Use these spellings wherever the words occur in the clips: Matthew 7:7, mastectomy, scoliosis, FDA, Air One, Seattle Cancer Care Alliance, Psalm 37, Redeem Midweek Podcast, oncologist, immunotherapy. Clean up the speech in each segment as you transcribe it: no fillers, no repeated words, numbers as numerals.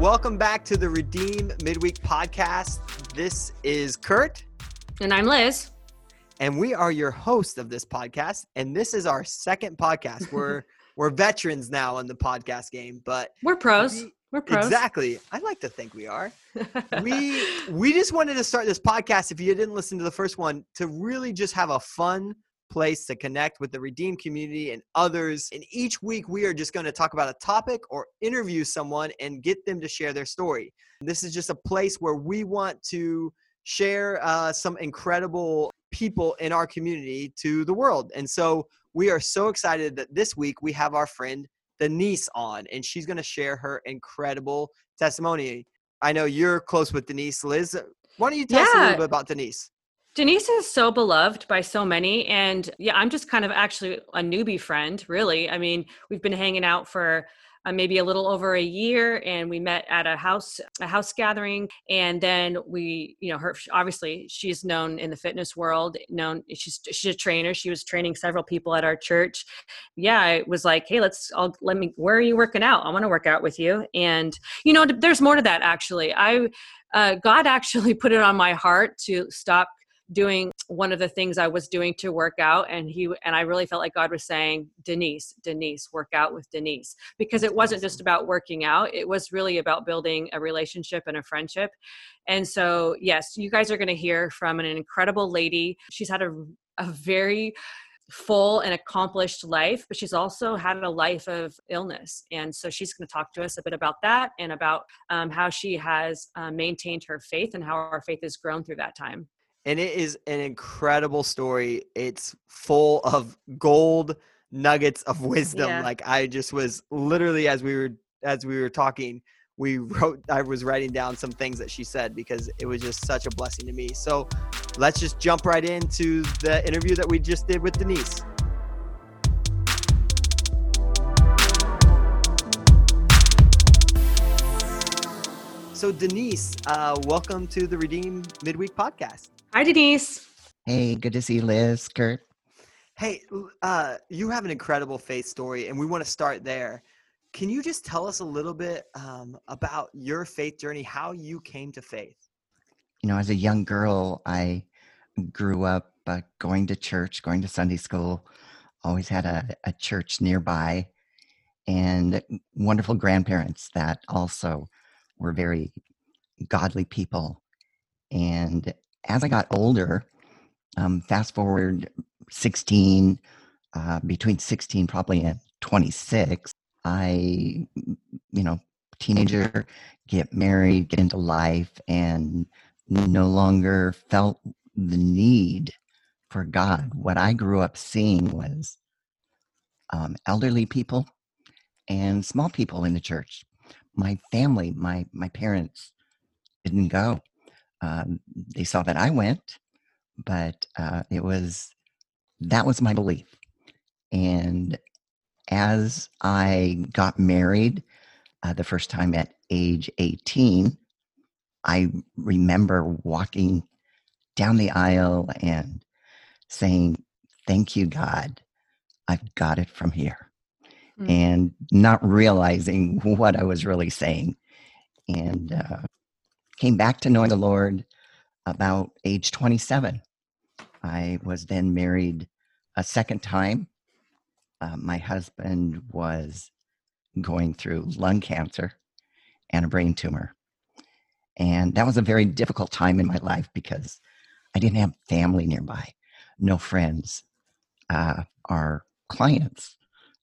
Welcome back to the Redeem Midweek Podcast. This is Kurt. And I'm Liz. And we are your hosts of this podcast. And this is our second podcast. We're veterans now in the podcast game, but we're pros. We're pros. Exactly. I like to think we are. We just wanted to start this podcast, if you didn't listen to the first one, to really just have a fun place to connect with the Redeem community and others. And each week, we are just going to talk about a topic or interview someone and get them to share their story. This is just a place where we want to share some incredible people in our community to the world. And so we are so excited that this week we have our friend Denise on, and she's going to share her incredible testimony. I know you're close with Denise. Liz, why don't you tell us a little bit about Denise? Denise is so beloved by so many. And I'm just kind of actually a newbie friend, really. I mean, we've been hanging out for maybe a little over a year, and we met at a house gathering. And then we, her, obviously she's known in the fitness world, she's a trainer. She was training several people at our church. Yeah. It was like, hey, where are you working out? I want to work out with you. And there's more to that. Actually, God actually put it on my heart to stop doing one of the things I was doing to work out. And I really felt like God was saying, Denise, work out with Denise, because it wasn't just about working out. It was really about building a relationship and a friendship. And so, yes, you guys are going to hear from an incredible lady. She's had a very full and accomplished life, but she's also had a life of illness. And so she's going to talk to us a bit about that and about how she has maintained her faith and how our faith has grown through that time. And it is an incredible story. It's full of gold nuggets of wisdom. Yeah. Like I just was literally, as we were talking, I was writing down some things that she said because it was just such a blessing to me. So let's just jump right into the interview that we just did with Denise. So Denise, welcome to the Redeem Midweek Podcast. Hi, Denise. Hey, good to see you, Liz, Kurt. Hey, you have an incredible faith story, and we want to start there. Can you just tell us a little bit about your faith journey, how you came to faith? As a young girl, I grew up going to church, going to Sunday school, always had a church nearby, and wonderful grandparents that also were very godly people. And as I got older, fast forward 16, between 16 probably and 26, I, teenager, get married, get into life, and no longer felt the need for God. What I grew up seeing was elderly people and small people in the church. My family, my parents didn't go. They saw that I went, but that was my belief. And as I got married the first time at age 18, I remember walking down the aisle and saying, "Thank you, God, I've got it from here." And not realizing what I was really saying. And came back to knowing the Lord about age 27. I was then married a second time. My husband was going through lung cancer and a brain tumor. And that was a very difficult time in my life because I didn't have family nearby, no friends. Our clients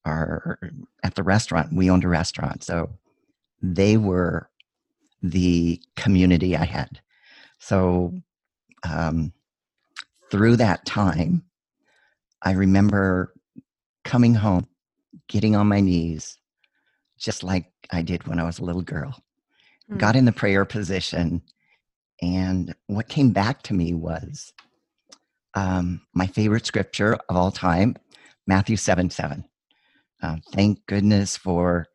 are at the restaurant. We owned a restaurant, so they were the community I had. So through that time, I remember coming home, getting on my knees, just like I did when I was a little girl, got in the prayer position. And what came back to me was my favorite scripture of all time, Matthew 7:7. Thank goodness for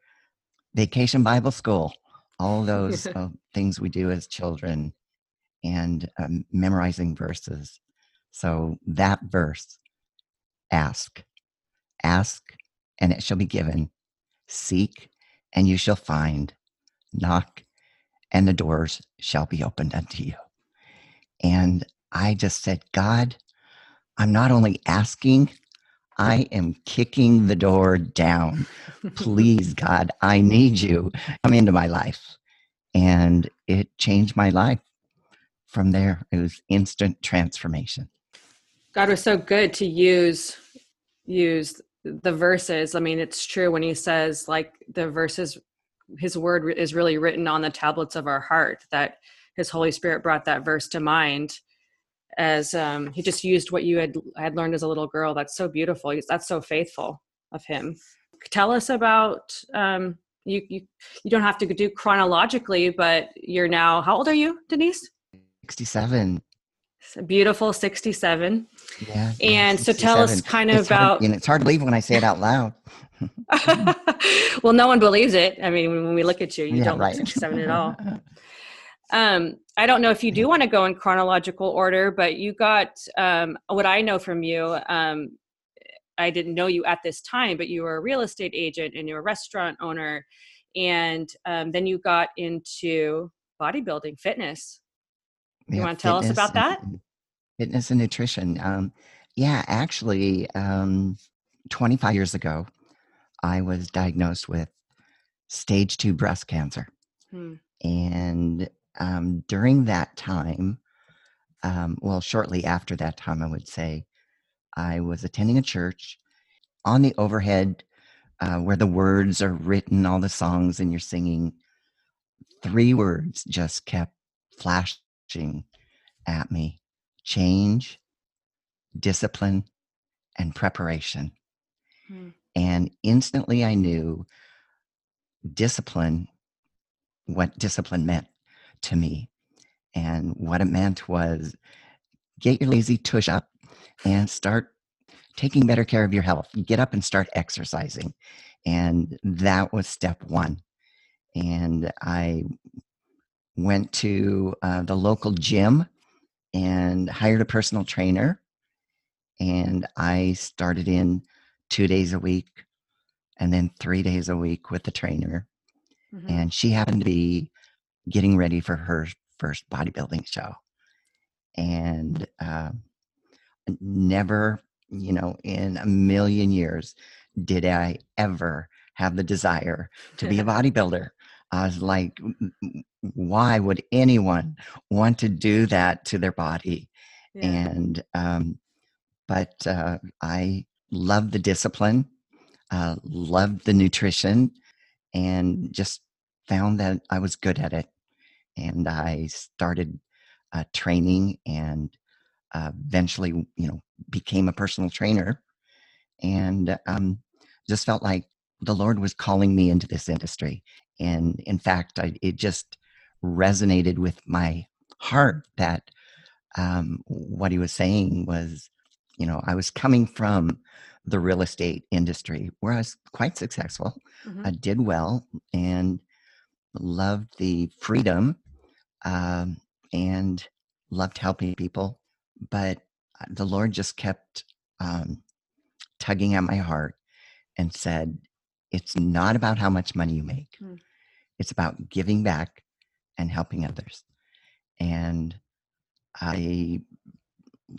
Vacation Bible School, all those things we do as children, and memorizing verses. So that verse, ask, and it shall be given, seek, and you shall find, knock, and the doors shall be opened unto you. And I just said, God, I'm not only asking, I am kicking the door down. Please, God, I need you. Come into my life. And it changed my life. From there, it was instant transformation. God was so good to use the verses. I mean, it's true when he says, like, the verses, his word is really written on the tablets of our heart, that his Holy Spirit brought that verse to mind as he just used what you had learned as a little girl. That's so beautiful. That's so faithful of him. Tell us about, you don't have to do chronologically, but you're now, how old are you, Denise? 67. Beautiful 67. Yeah. And 67. So tell us kind of about. And it's hard to believe when I say it out loud. Well, no one believes it. I mean, when we look at you, you don't look 67 at all. I don't know if you do want to go in chronological order, but you got what I know from you. I didn't know you at this time, but you were a real estate agent and you were a restaurant owner. And then you got into bodybuilding, fitness. You want to tell us about that? Fitness and nutrition. Actually, 25 years ago, I was diagnosed with stage 2 breast cancer. Hmm. And during that time, shortly after that time, I would say, I was attending a church on the overhead where the words are written, all the songs, and you're singing. 3 words just kept flashing at me: change, discipline, and preparation. And instantly I knew discipline, what discipline meant to me. And what it meant was get your lazy tush up and start taking better care of your health. Get up and start exercising. And that was step 1. And I went to the local gym and hired a personal trainer. And I started in 2 days a week and then 3 days a week with the trainer. Mm-hmm. And she happened to be getting ready for her first bodybuilding show. And never, in a million years did I ever have the desire to be a bodybuilder. I was like, why would anyone want to do that to their body? Yeah. And, but I loved the discipline, loved the nutrition, and just found that I was good at it. And I started training and eventually, became a personal trainer, and just felt like the Lord was calling me into this industry. And in fact, it just resonated with my heart that what he was saying was, I was coming from the real estate industry where I was quite successful. Mm-hmm. I did well and loved the freedom and loved helping people. But the Lord just kept tugging at my heart and said, it's not about how much money you make. Mm. It's about giving back and helping others. And I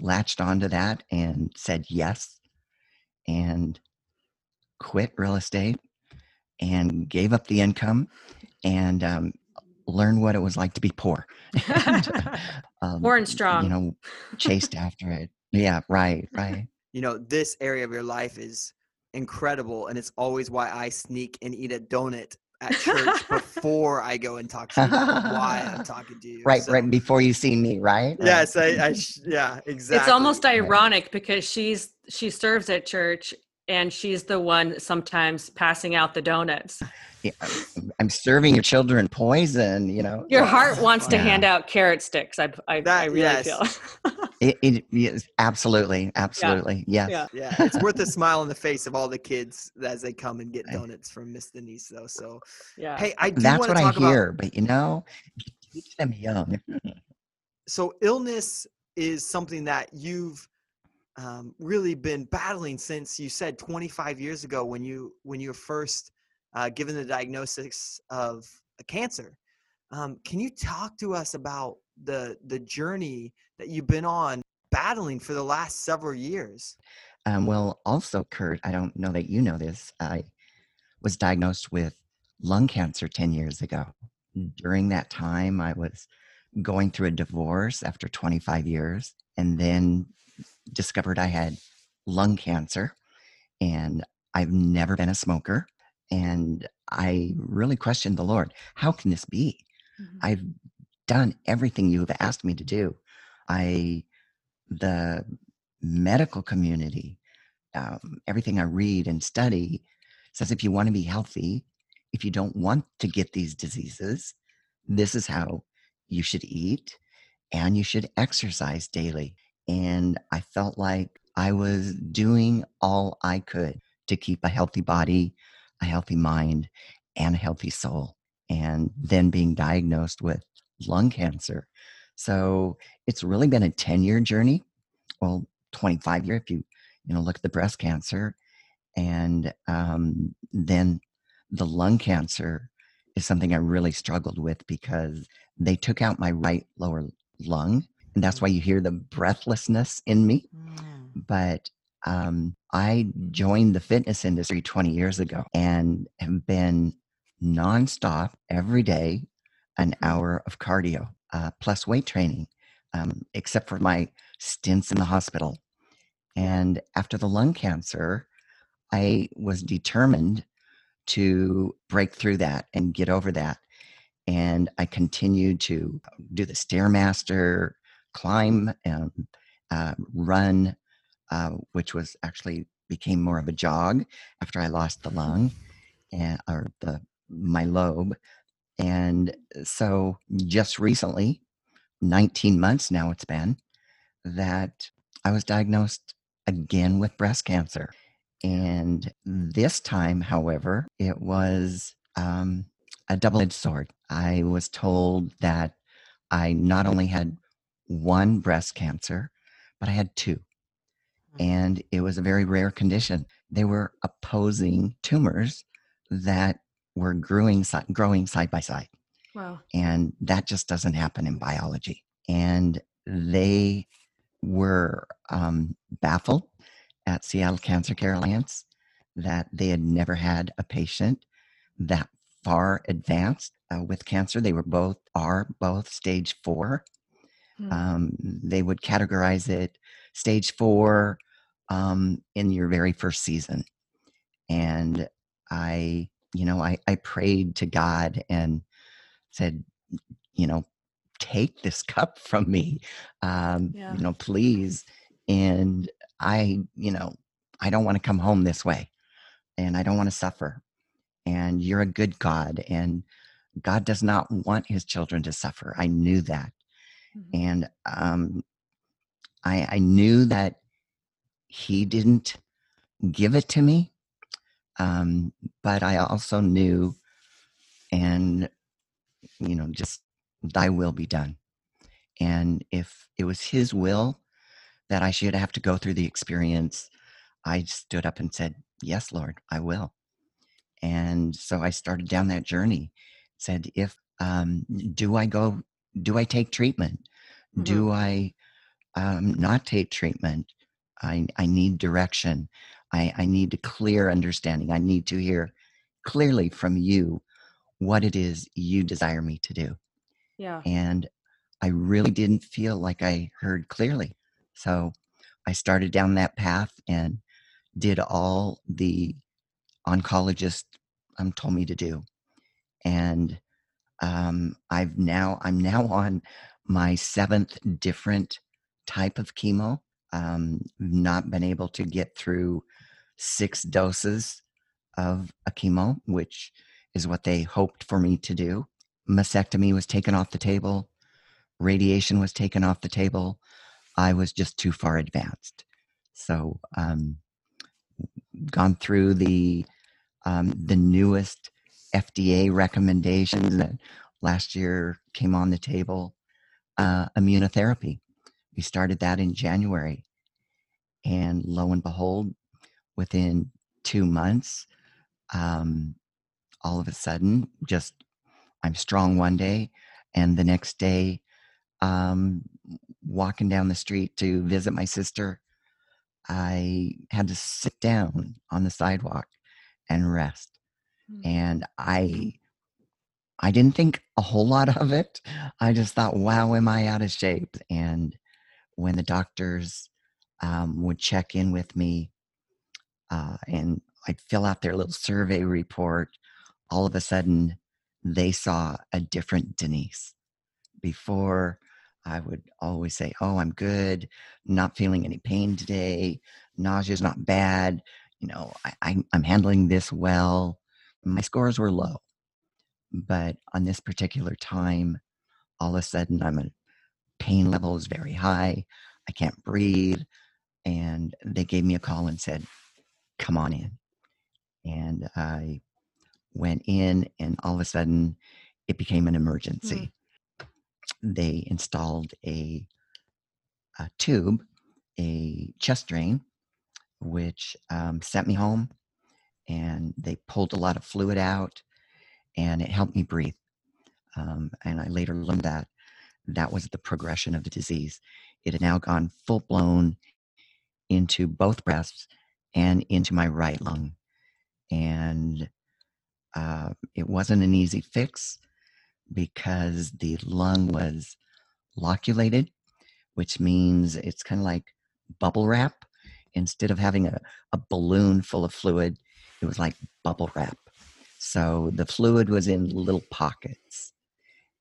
latched onto that and said yes, and quit real estate and gave up the income and learned what it was like to be poor. Poor and strong. Chased after it. Yeah, right. This area of your life is incredible, and it's always why I sneak and eat a donut at church before I go and talk to you. Why I'm talking to you, right before you see me, right? Yes, I exactly. It's almost ironic because she serves at church and she's the one sometimes passing out the donuts. Yeah, I'm serving your children poison. Your heart wants to hand out carrot sticks. I really feel. It is absolutely. Yeah. Yes. Yeah. It's worth a smile on the face of all the kids as they come and get donuts from Miss Denise, though. So, yeah. Hey, I hear, but keep them young. So, illness is something that you've really been battling since, you said, 25 years ago when you were first given the diagnosis of a cancer. Can you talk to us about the journey that you've been on battling for the last several years? Well, also, Kurt, I don't know that you know this. I was diagnosed with lung cancer 10 years ago. During that time, I was going through a divorce after 25 years and then discovered I had lung cancer. And I've never been a smoker. And I really questioned the Lord. How can this be? Mm-hmm. I've done everything you have asked me to do. The medical community, everything I read and study says if you want to be healthy, if you don't want to get these diseases, this is how you should eat and you should exercise daily. And I felt like I was doing all I could to keep a healthy body, a healthy mind, and a healthy soul. And then being diagnosed with lung cancer. So it's really been a 10-year journey. Well, 25-year if you look at the breast cancer. And then the lung cancer is something I really struggled with because they took out my right lower lung. And that's why you hear the breathlessness in me. Mm. But I joined the fitness industry 20 years ago and have been nonstop every day, an hour of cardio, plus weight training, except for my stints in the hospital. And after the lung cancer, I was determined to break through that and get over that. And I continued to do the Stairmaster, climb, run, which was actually became more of a jog after I lost the lung my lobe. And so just recently, 19 months now it's been, that I was diagnosed again with breast cancer. And this time, however, it was a double-edged sword. I was told that I not only had one breast cancer, but I had two. And it was a very rare condition. They were opposing tumors that were growing side by side. Wow. And that just doesn't happen in biology. And they were baffled at Seattle Cancer Care Alliance that they had never had a patient that far advanced with cancer. They were both stage 4. Mm. They would categorize it stage 4 in your very first season. And I prayed to God and said, take this cup from me, please. And I don't want to come home this way and I don't want to suffer. And you're a good God, and God does not want his children to suffer. I knew that. Mm-hmm. And I knew that he didn't give it to me. But I also knew, and, just thy will be done. And if it was his will that I should have to go through the experience, I stood up and said, yes, Lord, I will. And so I started down that journey, said, if, do I take treatment? Mm-hmm. Do I, not take treatment? I need direction. I need a clear understanding. I need to hear clearly from you what it is you desire me to do. Yeah. And I really didn't feel like I heard clearly. So I started down that path and did all the oncologist told me to do. And I'm now on my 7th different type of chemo. Not been able to get through 6 doses of a chemo, which is what they hoped for me to do. Mastectomy was taken off the table. Radiation was taken off the table. I was just too far advanced. So, gone through the newest FDA recommendations that last year came on the table, immunotherapy. We started that in January, and lo and behold, within 2 months, all of a sudden, just I'm strong one day, and the next day, walking down the street to visit my sister, I had to sit down on the sidewalk and rest. Mm-hmm. And I didn't think a whole lot of it. I just thought, wow, am I out of shape? And when the doctors would check in with me and I'd fill out their little survey report, all of a sudden they saw a different Denise. Before, I would always say, oh, I'm good, not feeling any pain today, nausea's not bad, you know, I'm handling this well. My scores were low. But on this particular time, all of a sudden, pain level is very high. I can't breathe. And they gave me a call and said, come on in. And I went in, and all of a sudden, it became an emergency. Mm-hmm. They installed a tube, a chest drain, which sent me home. And they pulled a lot of fluid out, and it helped me breathe. And I later learned that that was the progression of the disease. It had now gone full-blown into both breasts and into my right lung. And it wasn't an easy fix because the lung was loculated, which means it's kind of like bubble wrap. Instead of having a balloon full of fluid, it was like bubble wrap. So the fluid was in little pockets,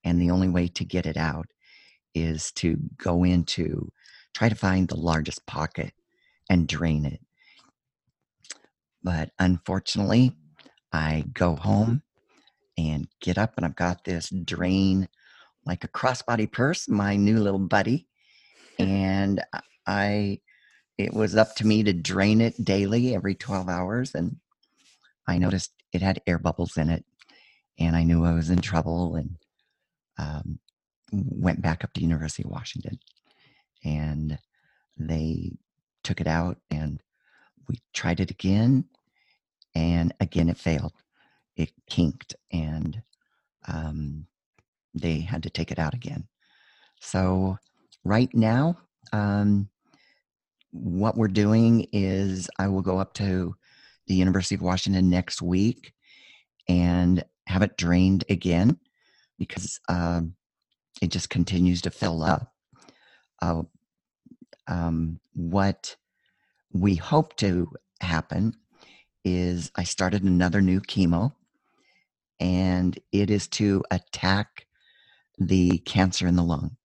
and the only way to get it out is to try to find the largest pocket and drain it. But unfortunately, I go home and get up, and I've got this drain like a crossbody purse, my new little buddy, and it was up to me to drain it daily every 12 hours, and I noticed it had air bubbles in it, and I knew I was in trouble, and went back up to University of Washington, and they took it out, and we tried it again, and again it failed. It kinked, and they had to take it out again. So right now, what we're doing is I will go up to the University of Washington next week and have it drained again because it just continues to fill up. What we hope to happen is I started another new chemo, and it is to attack the cancer in the lung,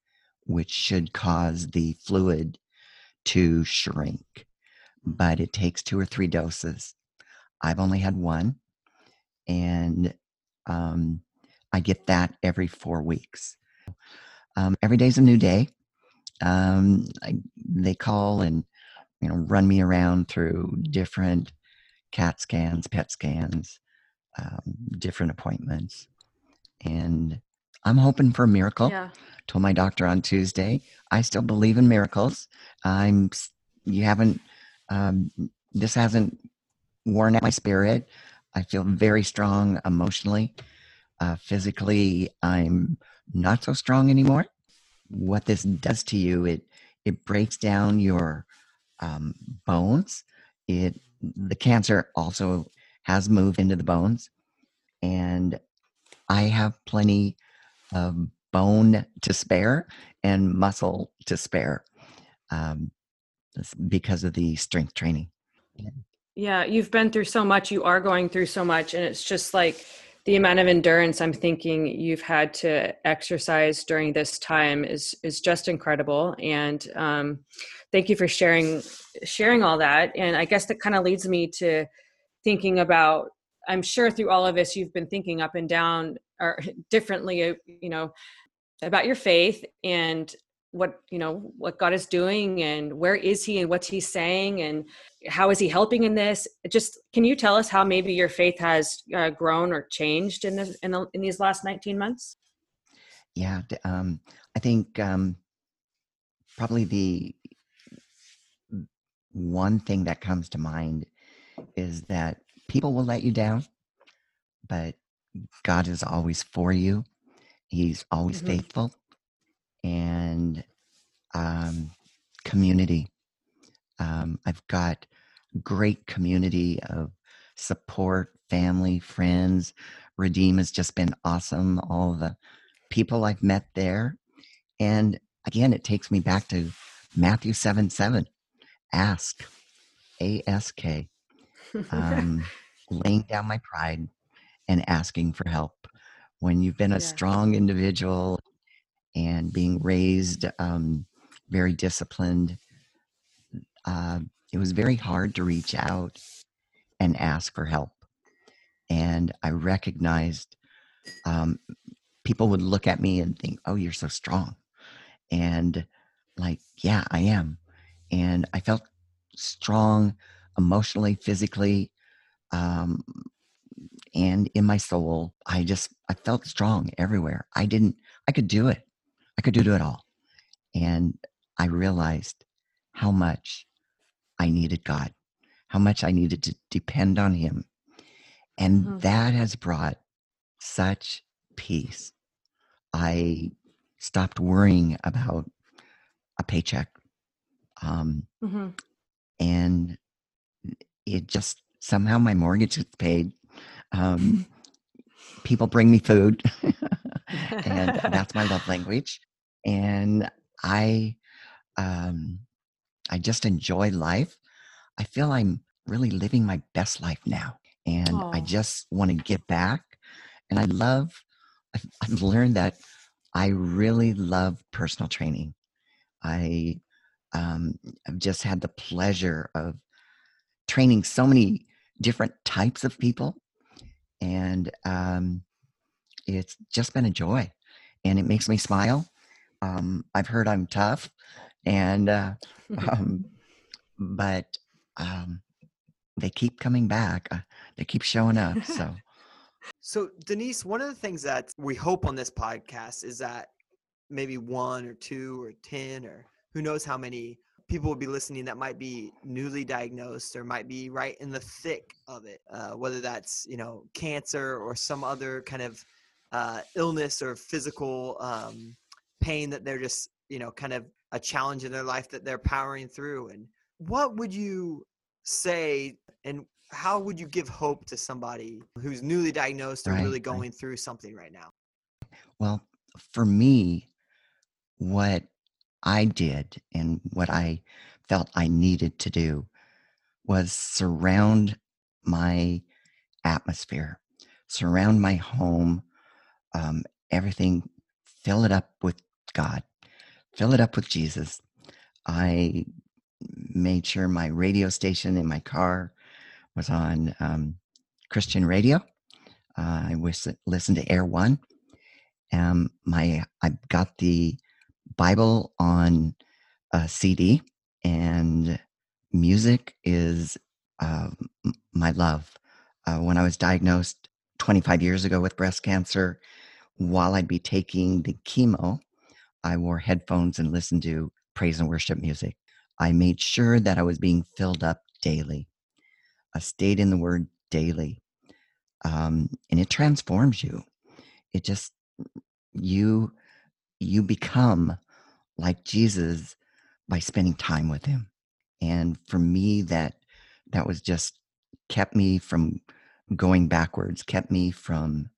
which should cause the fluid to shrink, but it takes 2 or 3 doses. I've only had one, and I get that every 4 weeks. Every day's a new day. They call and run me around through different CAT scans, PET scans, different appointments, and I'm hoping for a miracle. Yeah. Told my doctor on Tuesday, I still believe in miracles. This hasn't worn out my spirit. I feel very strong emotionally. Physically, I'm not so strong anymore. What this does to you, it breaks down your bones. The cancer also has moved into the bones, and I have plenty of bone to spare and muscle to spare because of the strength training. Yeah, you've been through so much. You are going through so much. And it's just like the amount of endurance I'm thinking you've had to exercise during this time is just incredible. And thank you for sharing all that. And I guess that kind of leads me to thinking about, I'm sure through all of this, you've been thinking up and down or differently, about your faith and what God is doing and where is he and what's he saying and how is he helping in this? Just, can you tell us how maybe your faith has grown or changed in these last 19 months? Yeah. I think probably the one thing that comes to mind is that people will let you down, but God is always for you. He's always faithful, and community. I've got great community of support, family, friends. Redeem has just been awesome. All the people I've met there. And again, it takes me back to Matthew 7:7. Ask, A-S-K, laying down my pride and asking for help. When you've been a strong individual and being raised very disciplined, it was very hard to reach out and ask for help. And I recognized people would look at me and think, oh, you're so strong. And like, yeah, I am. And I felt strong emotionally, physically, and in my soul. I felt strong everywhere. I could do it. I could do it all. And I realized how much I needed God, how much I needed to depend on him. And that has brought such peace. I stopped worrying about a paycheck. And it just, somehow my mortgage is paid. People bring me food and that's my love language. And I just enjoy life. I feel I'm really living my best life now. And I just want to give back. And I've learned that I really love personal training. I've just had the pleasure of training so many different types of people. And it's just been a joy. And it makes me smile. I've heard I'm tough. And but they keep coming back. They keep showing up. So Denise, one of the things that we hope on this podcast is that maybe one or two or 10 or who knows how many people will be listening that might be newly diagnosed or might be right in the thick of it, whether that's, cancer or some other kind of illness or physical pain that they're just, kind of a challenge in their life that they're powering through. And what would you say and how would you give hope to somebody who's newly diagnosed or really going through something right now? Well, for me, what I did and what I felt I needed to do was surround my atmosphere, surround my home, everything, fill it up with God, fill it up with Jesus. I made sure my radio station in my car was on Christian radio. I listened to Air One. I got the Bible on a CD, and music is my love. When I was diagnosed 25 years ago with breast cancer, while I'd be taking the chemo, I wore headphones and listened to praise and worship music. I made sure that I was being filled up daily. I stayed in the Word daily. And it transforms you. It just, you become like Jesus by spending time with him. And for me, that was just kept me from going backwards, kept me from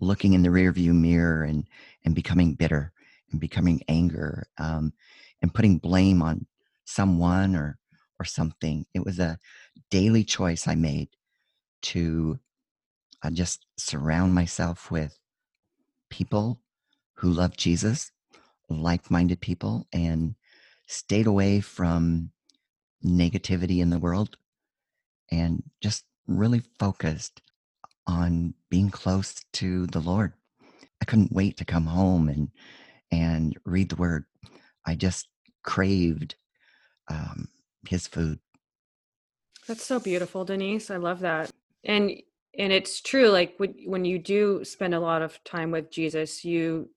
looking in the rearview mirror and becoming bitter and becoming anger, and putting blame on someone or something. It was a daily choice I made to just surround myself with people who love Jesus, like-minded people, and stayed away from negativity in the world and just really focused on being close to the Lord. I couldn't wait to come home and read the Word. I just craved his food. That's so beautiful, Denise. I love that. And it's true, like when you do spend a lot of time with Jesus, you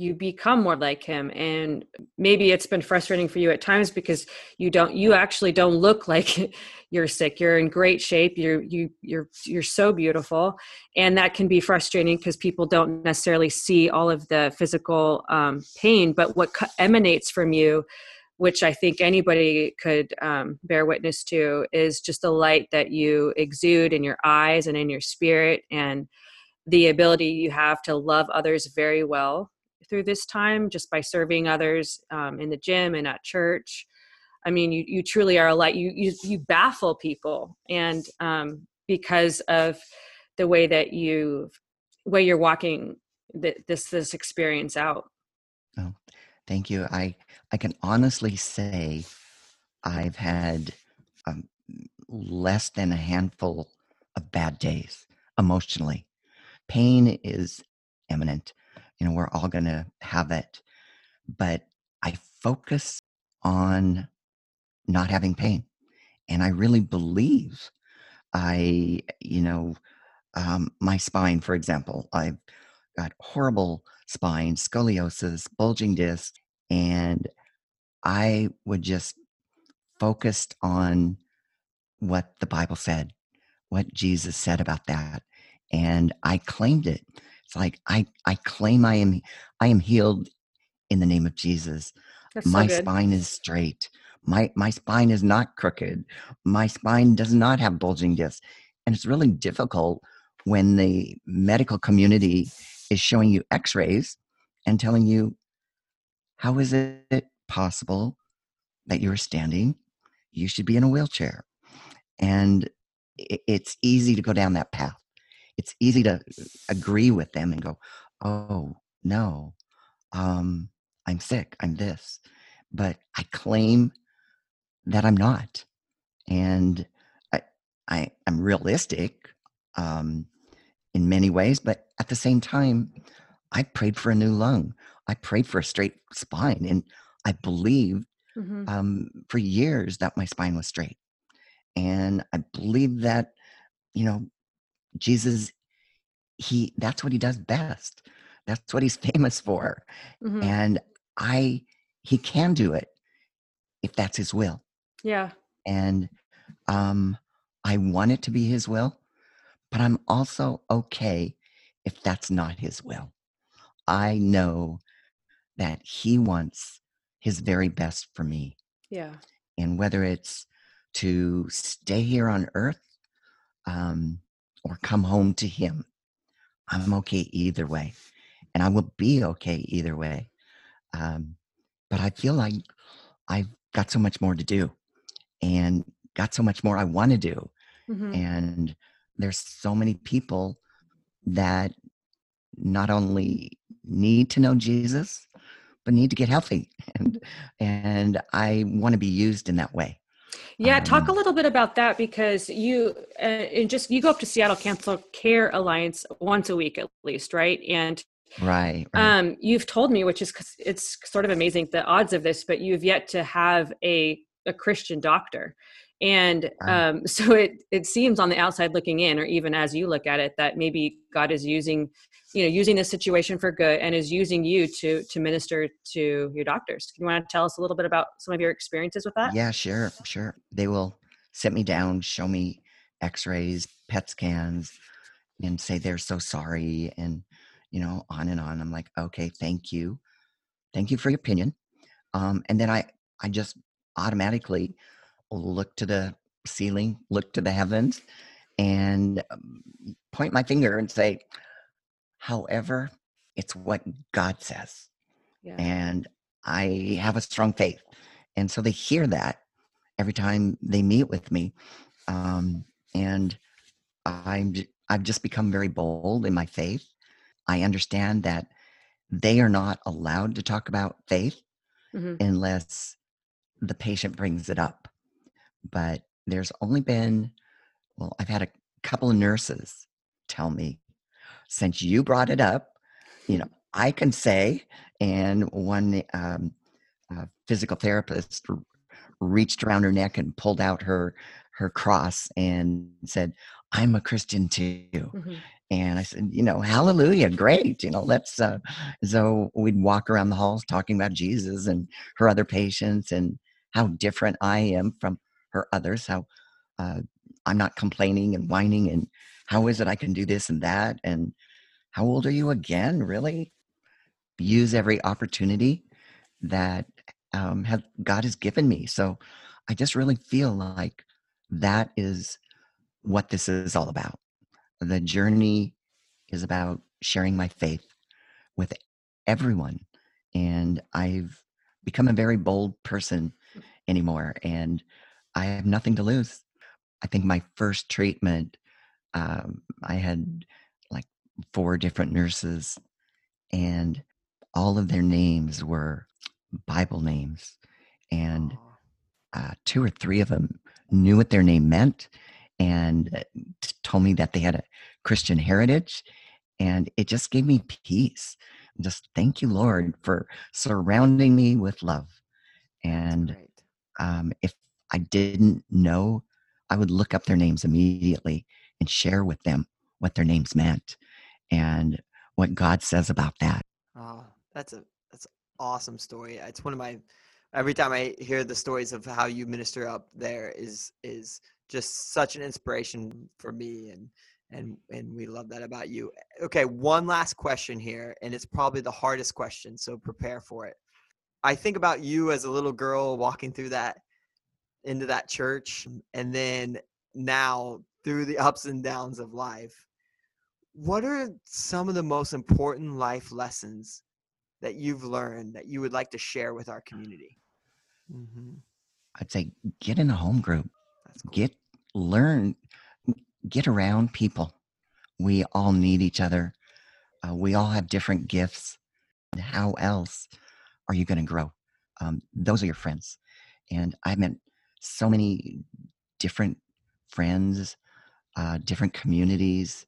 you become more like him. And maybe it's been frustrating for you at times because you actually don't look like you're sick. You're in great shape. You're so beautiful. And that can be frustrating because people don't necessarily see all of the physical pain, but what emanates from you, which I think anybody could bear witness to, is just the light that you exude in your eyes and in your spirit, and the ability you have to love others very well through this time, just by serving others in the gym and at church. I mean, you truly are a light. You baffle people, and because of the way that you're walking this experience out. Oh, thank you. I can honestly say I've had less than a handful of bad days emotionally. Pain is imminent. You know, we're all going to have it, but I focus on not having pain. And I really believe my spine, for example, I've got horrible spine, scoliosis, bulging discs, and I would just focused on what the Bible said, what Jesus said about that. And I claimed it. It's like, I claim I am healed in the name of Jesus. That's my so spine is straight. My spine is not crooked. My spine does not have bulging discs. And it's really difficult when the medical community is showing you x-rays and telling you, how is it possible that you're standing? You should be in a wheelchair. And it's easy to go down that path. It's easy to agree with them and go, oh, no, I'm sick, I'm this. But I claim that I'm not. And I'm realistic in many ways, but at the same time, I prayed for a new lung. I prayed for a straight spine. And I believed for years that my spine was straight. And I believed that, you know, Jesus, that's what he does best. That's what he's famous for. Mm-hmm. And he can do it if that's his will. Yeah. And I want it to be his will, but I'm also okay if that's not his will. I know that he wants his very best for me. Yeah. And whether it's to stay here on earth, or come home to him, I'm okay either way. And I will be okay either way. But I feel like I've got so much more to do and got so much more I want to do. Mm-hmm. And there's so many people that not only need to know Jesus, but need to get healthy. And I want to be used in that way. Yeah, talk a little bit about that, because you go up to Seattle Cancer Care Alliance once a week at least, right? And right. You've told me, which is, it's sort of amazing the odds of this, but you've yet to have a Christian doctor, and so it seems on the outside looking in, or even as you look at it, that maybe God is using this situation for good and is using you to minister to your doctors. Can you want to tell us a little bit about some of your experiences with that? Yeah, sure. They will sit me down, show me x-rays, PET scans, and say they're so sorry, and on and on. I'm like, okay, thank you for your opinion, and then I just automatically look to the ceiling, look to the heavens, and point my finger and say, however, it's what God says. Yeah. And I have a strong faith. And so they hear that every time they meet with me. And I've just become very bold in my faith. I understand that they are not allowed to talk about faith unless the patient brings it up. But there's only been, I've had a couple of nurses tell me, since you brought it up, I can say, and one physical therapist reached around her neck and pulled out her cross and said, I'm a Christian too. Mm-hmm. And I said, you know, hallelujah, great. You know, let's, so we'd walk around the halls talking about Jesus and her other patients and how different I am from her others, how I'm not complaining and whining, and how is it I can do this and that? And how old are you again? Really? Use every opportunity that God has given me. So I just really feel like that is what this is all about. The journey is about sharing my faith with everyone. And I've become a very bold person anymore, and I have nothing to lose. I think my first treatment, I had like 4 different nurses, and all of their names were Bible names, and 2 or 3 of them knew what their name meant and told me that they had a Christian heritage. And it just gave me peace. Just thank you, Lord, for surrounding me with love. And if I didn't know, I would look up their names immediately and share with them what their names meant and what God says about that. Oh, that's an awesome story. It's one of my, every time I hear the stories of how you minister up there is just such an inspiration for me. And we love that about you. Okay. One last question here, and it's probably the hardest question, so prepare for it. I think about you as a little girl walking through that, into that church, and then now through the ups and downs of life. What are some of the most important life lessons that you've learned that you would like to share with our community? Mm-hmm. I'd say get in a home group. That's cool. Get around people. We all need each other. We all have different gifts. How else are you going to grow? Those are your friends. And I've met so many different friends, different communities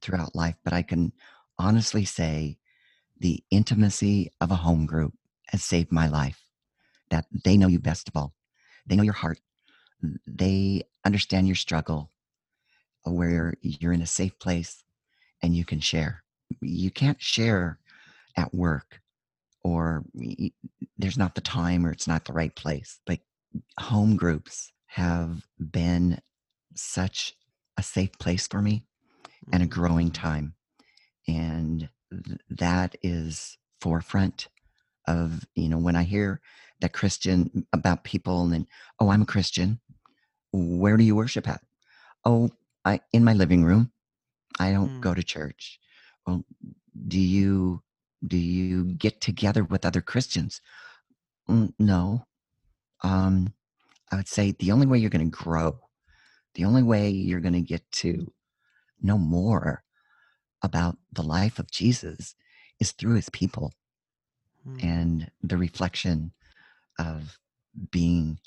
throughout life, but I can honestly say the intimacy of a home group has saved my life. That they know you best of all. They know your heart. They understand your struggle, where you're in a safe place and you can share. You can't share at work, or there's not the time, or it's not the right place. But home groups have been such a safe place for me and a growing time. And that is forefront of, you know, when I hear that Christian about people, and then, oh, I'm a Christian. Where do you worship at? Oh, in my living room. I don't go to church. Well, do you get together with other Christians? No. I would say the only way you're going to grow, the only way you're going to get to know more about the life of Jesus is through his people and the reflection of being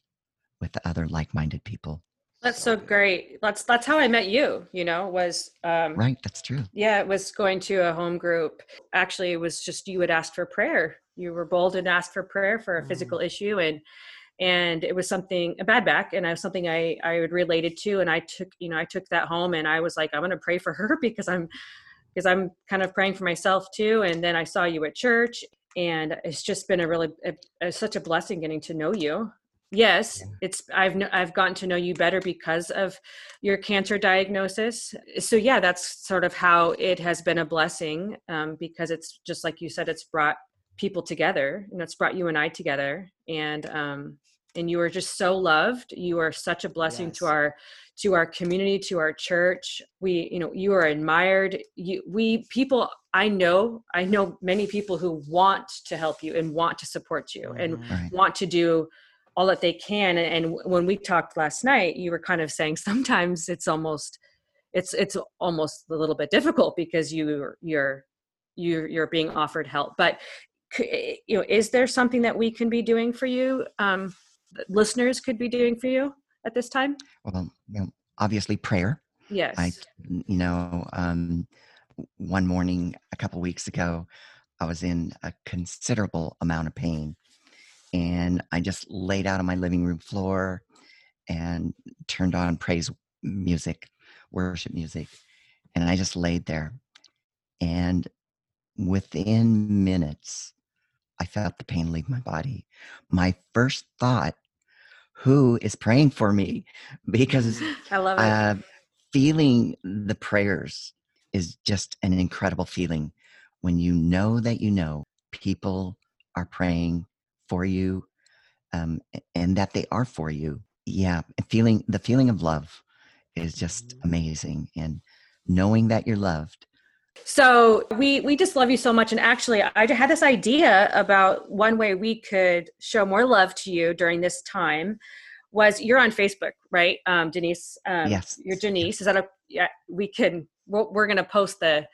with other like-minded people. That's so great. That's how I met you, you know, was, right. That's true. Yeah. It was going to a home group. Actually, it was just, you had asked for prayer. You were bold and asked for prayer for a physical issue. And it was something, a bad back, and it was something I would related to. And I took that home, and I was like, I'm going to pray for her because I'm kind of praying for myself too. And then I saw you at church, and it's just been such a blessing getting to know you. Yes, I've gotten to know you better because of your cancer diagnosis. So yeah, that's sort of how it has been a blessing, because it's just like you said, it's brought people together, and it's brought you and I together. And you are just so loved. You are such a blessing to our community, to our church. We, you know, you are admired. I know many people who want to help you and want to support you and want to do all that they can. And when we talked last night, you were kind of saying sometimes it's almost a little bit difficult because you're being offered help. But, you know, is there something that we can be doing for you? Listeners could be doing for you at this time? Well, you know, obviously prayer. Yes. One morning, a couple weeks ago, I was in a considerable amount of pain. And I just laid out on my living room floor and turned on praise music, worship music. And I just laid there. And within minutes, I felt the pain leave my body. My first thought, who is praying for me? Because I love it. Feeling the prayers is just an incredible feeling when you know that you know people are praying for you, and that they are for you. Yeah, the feeling of love is just amazing, and knowing that you're loved. So we just love you so much. And actually, I had this idea about one way we could show more love to you during this time. Was you're on Facebook, right, Denise? Yes. You're Denise. Is that we're going to post the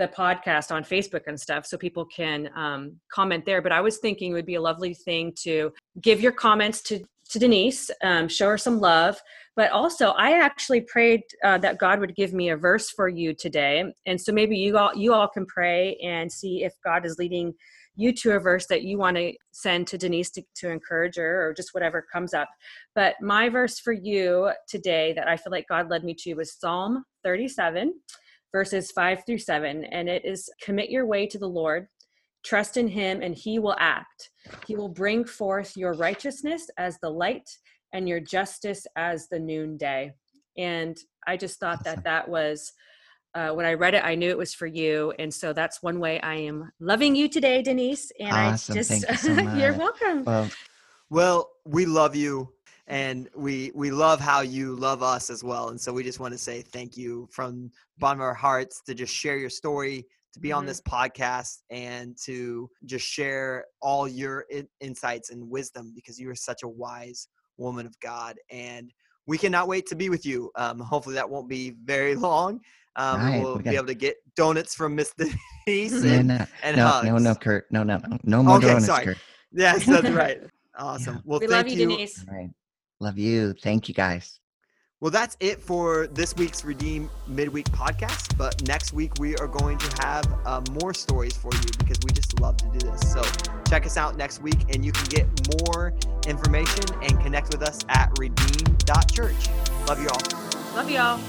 podcast on Facebook and stuff so people can comment there. But I was thinking it would be a lovely thing to give your comments to Denise, show her some love. But also, I actually prayed that God would give me a verse for you today. And so maybe you all can pray and see if God is leading you to a verse that you want to send to Denise to encourage her, or just whatever comes up. But my verse for you today that I feel like God led me to was Psalm 37, verses 5-7. And it is, commit your way to the Lord, trust in him, and he will act. He will bring forth your righteousness as the light and your justice as the noonday. And I just thought that was, when I read it, I knew it was for you. And so that's one way I am loving you today, Denise. And awesome. Thank you so much. You're welcome. Well, we love you, and we love how you love us as well. And so we just want to say thank you from the bottom of our hearts, to just share your story, to be on this podcast, and to just share all your insights and wisdom, because you are such a wise woman of God. And we cannot wait to be with you. Hopefully that won't be very long. Right, we'll be able to get donuts from Miss Denise and hugs. Kurt. No more donuts, sorry. Kurt. Yes, that's right. Awesome. Yeah. Well, thank you. We love you, Denise. Right. Love you. Thank you, guys. Well, that's it for this week's Redeem Midweek Podcast. But next week, we are going to have more stories for you, because we just love to do this. So check us out next week, and you can get more information and connect with us at redeem.church. Love you all.